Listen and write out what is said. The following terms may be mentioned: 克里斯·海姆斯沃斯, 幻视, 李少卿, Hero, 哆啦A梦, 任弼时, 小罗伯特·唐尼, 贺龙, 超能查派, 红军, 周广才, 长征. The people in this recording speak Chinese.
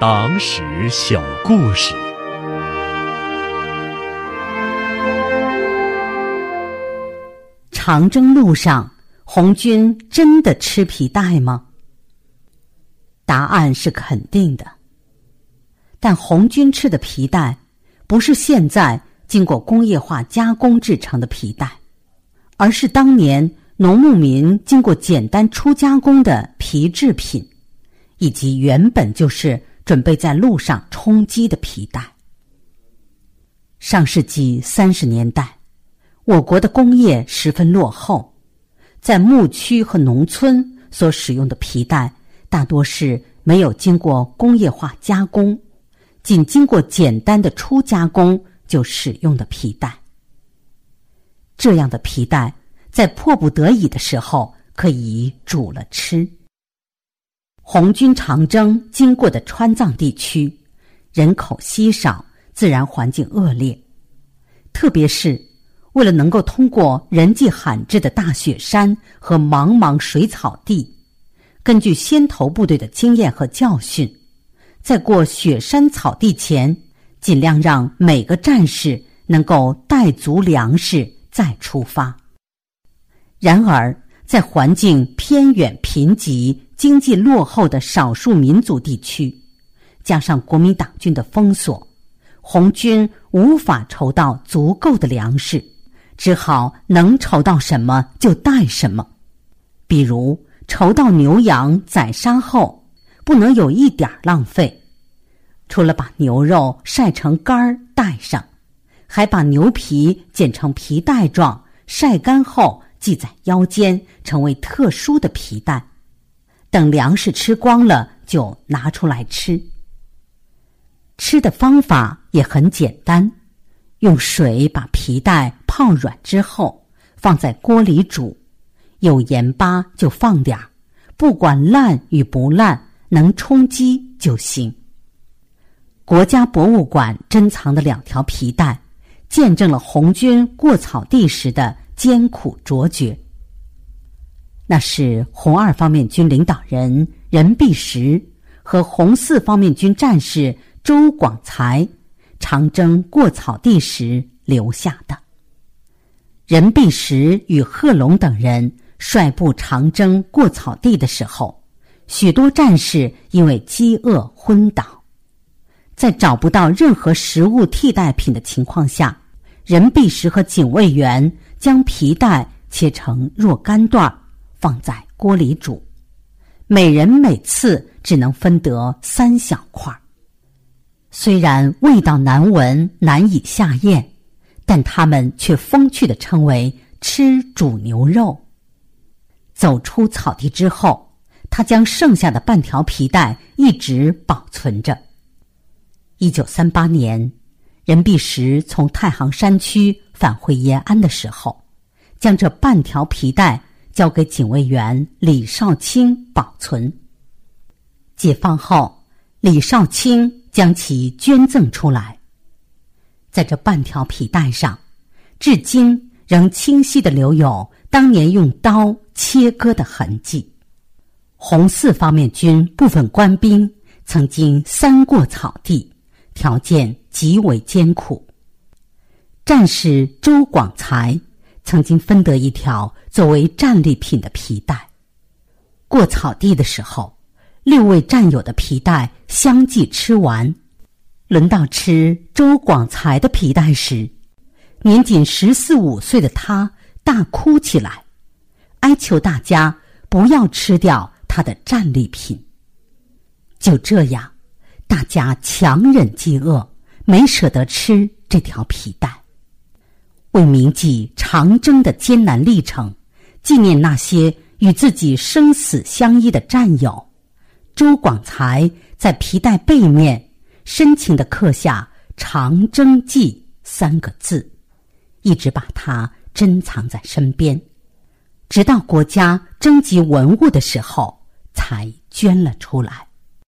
党史小故事。长征路上，红军真的吃皮带吗？答案是肯定的。但红军吃的皮带，不是现在经过工业化加工制成的皮带，而是当年农牧民经过简单初加工的皮制品，以及原本就是准备在路上充饥的皮带。上世纪30年代，我国的工业十分落后，在牧区和农村所使用的皮带大多是没有经过工业化加工，仅经过简单的初加工就使用的皮带。这样的皮带在迫不得已的时候可以煮了吃。红军长征经过的川藏地区，人口稀少，自然环境恶劣，特别是为了能够通过人迹罕至的大雪山和茫茫水草地，根据先头部队的经验和教训，在过雪山草地前，尽量让每个战士能够带足粮食再出发。然而，在环境偏远贫瘠、经济落后的少数民族地区，加上国民党军的封锁，红军无法筹到足够的粮食，只好能筹到什么就带什么。比如筹到牛羊宰杀后，不能有一点浪费，除了把牛肉晒成干带上，还把牛皮剪成皮带状，晒干后系在腰间，成为特殊的皮带，等粮食吃光了就拿出来吃。吃的方法也很简单，用水把皮带泡软之后，放在锅里煮，有盐巴就放点，不管烂与不烂，能充饥就行。国家博物馆珍藏的2条皮带，见证了红军过草地时的艰苦卓绝。那是红2方面军领导人任弼时和红4方面军战士周广才长征过草地时留下的。任弼时与贺龙等人率部长征过草地的时候，许多战士因为饥饿昏倒，在找不到任何食物替代品的情况下，任弼时和警卫员将皮带切成若干段，放在锅里煮，每人每次只能分得3小块。虽然味道难闻，难以下咽，但他们却风趣地称为吃煮牛肉。走出草地之后，他将剩下的半条皮带一直保存着。1938年，任弼时从太行山区返回延安的时候，将这半条皮带交给警卫员李少卿保存。解放后，李少卿将其捐赠出来。在这半条皮带上，至今仍清晰地留有当年用刀切割的痕迹。红4方面军部分官兵曾经3过草地，条件极为艰苦。战士周广才曾经分得一条作为战利品的皮带。过草地的时候，6位战友的皮带相继吃完，轮到吃周广才的皮带时，年仅14、15岁的他大哭起来，哀求大家不要吃掉他的战利品。就这样，大家强忍饥饿，没舍得吃这条皮带。为铭记长征的艰难历程，纪念那些与自己生死相依的战友，周广才在皮带背面深情地刻下长征记3个字，一直把它珍藏在身边，直到国家征集文物的时候才捐了出来。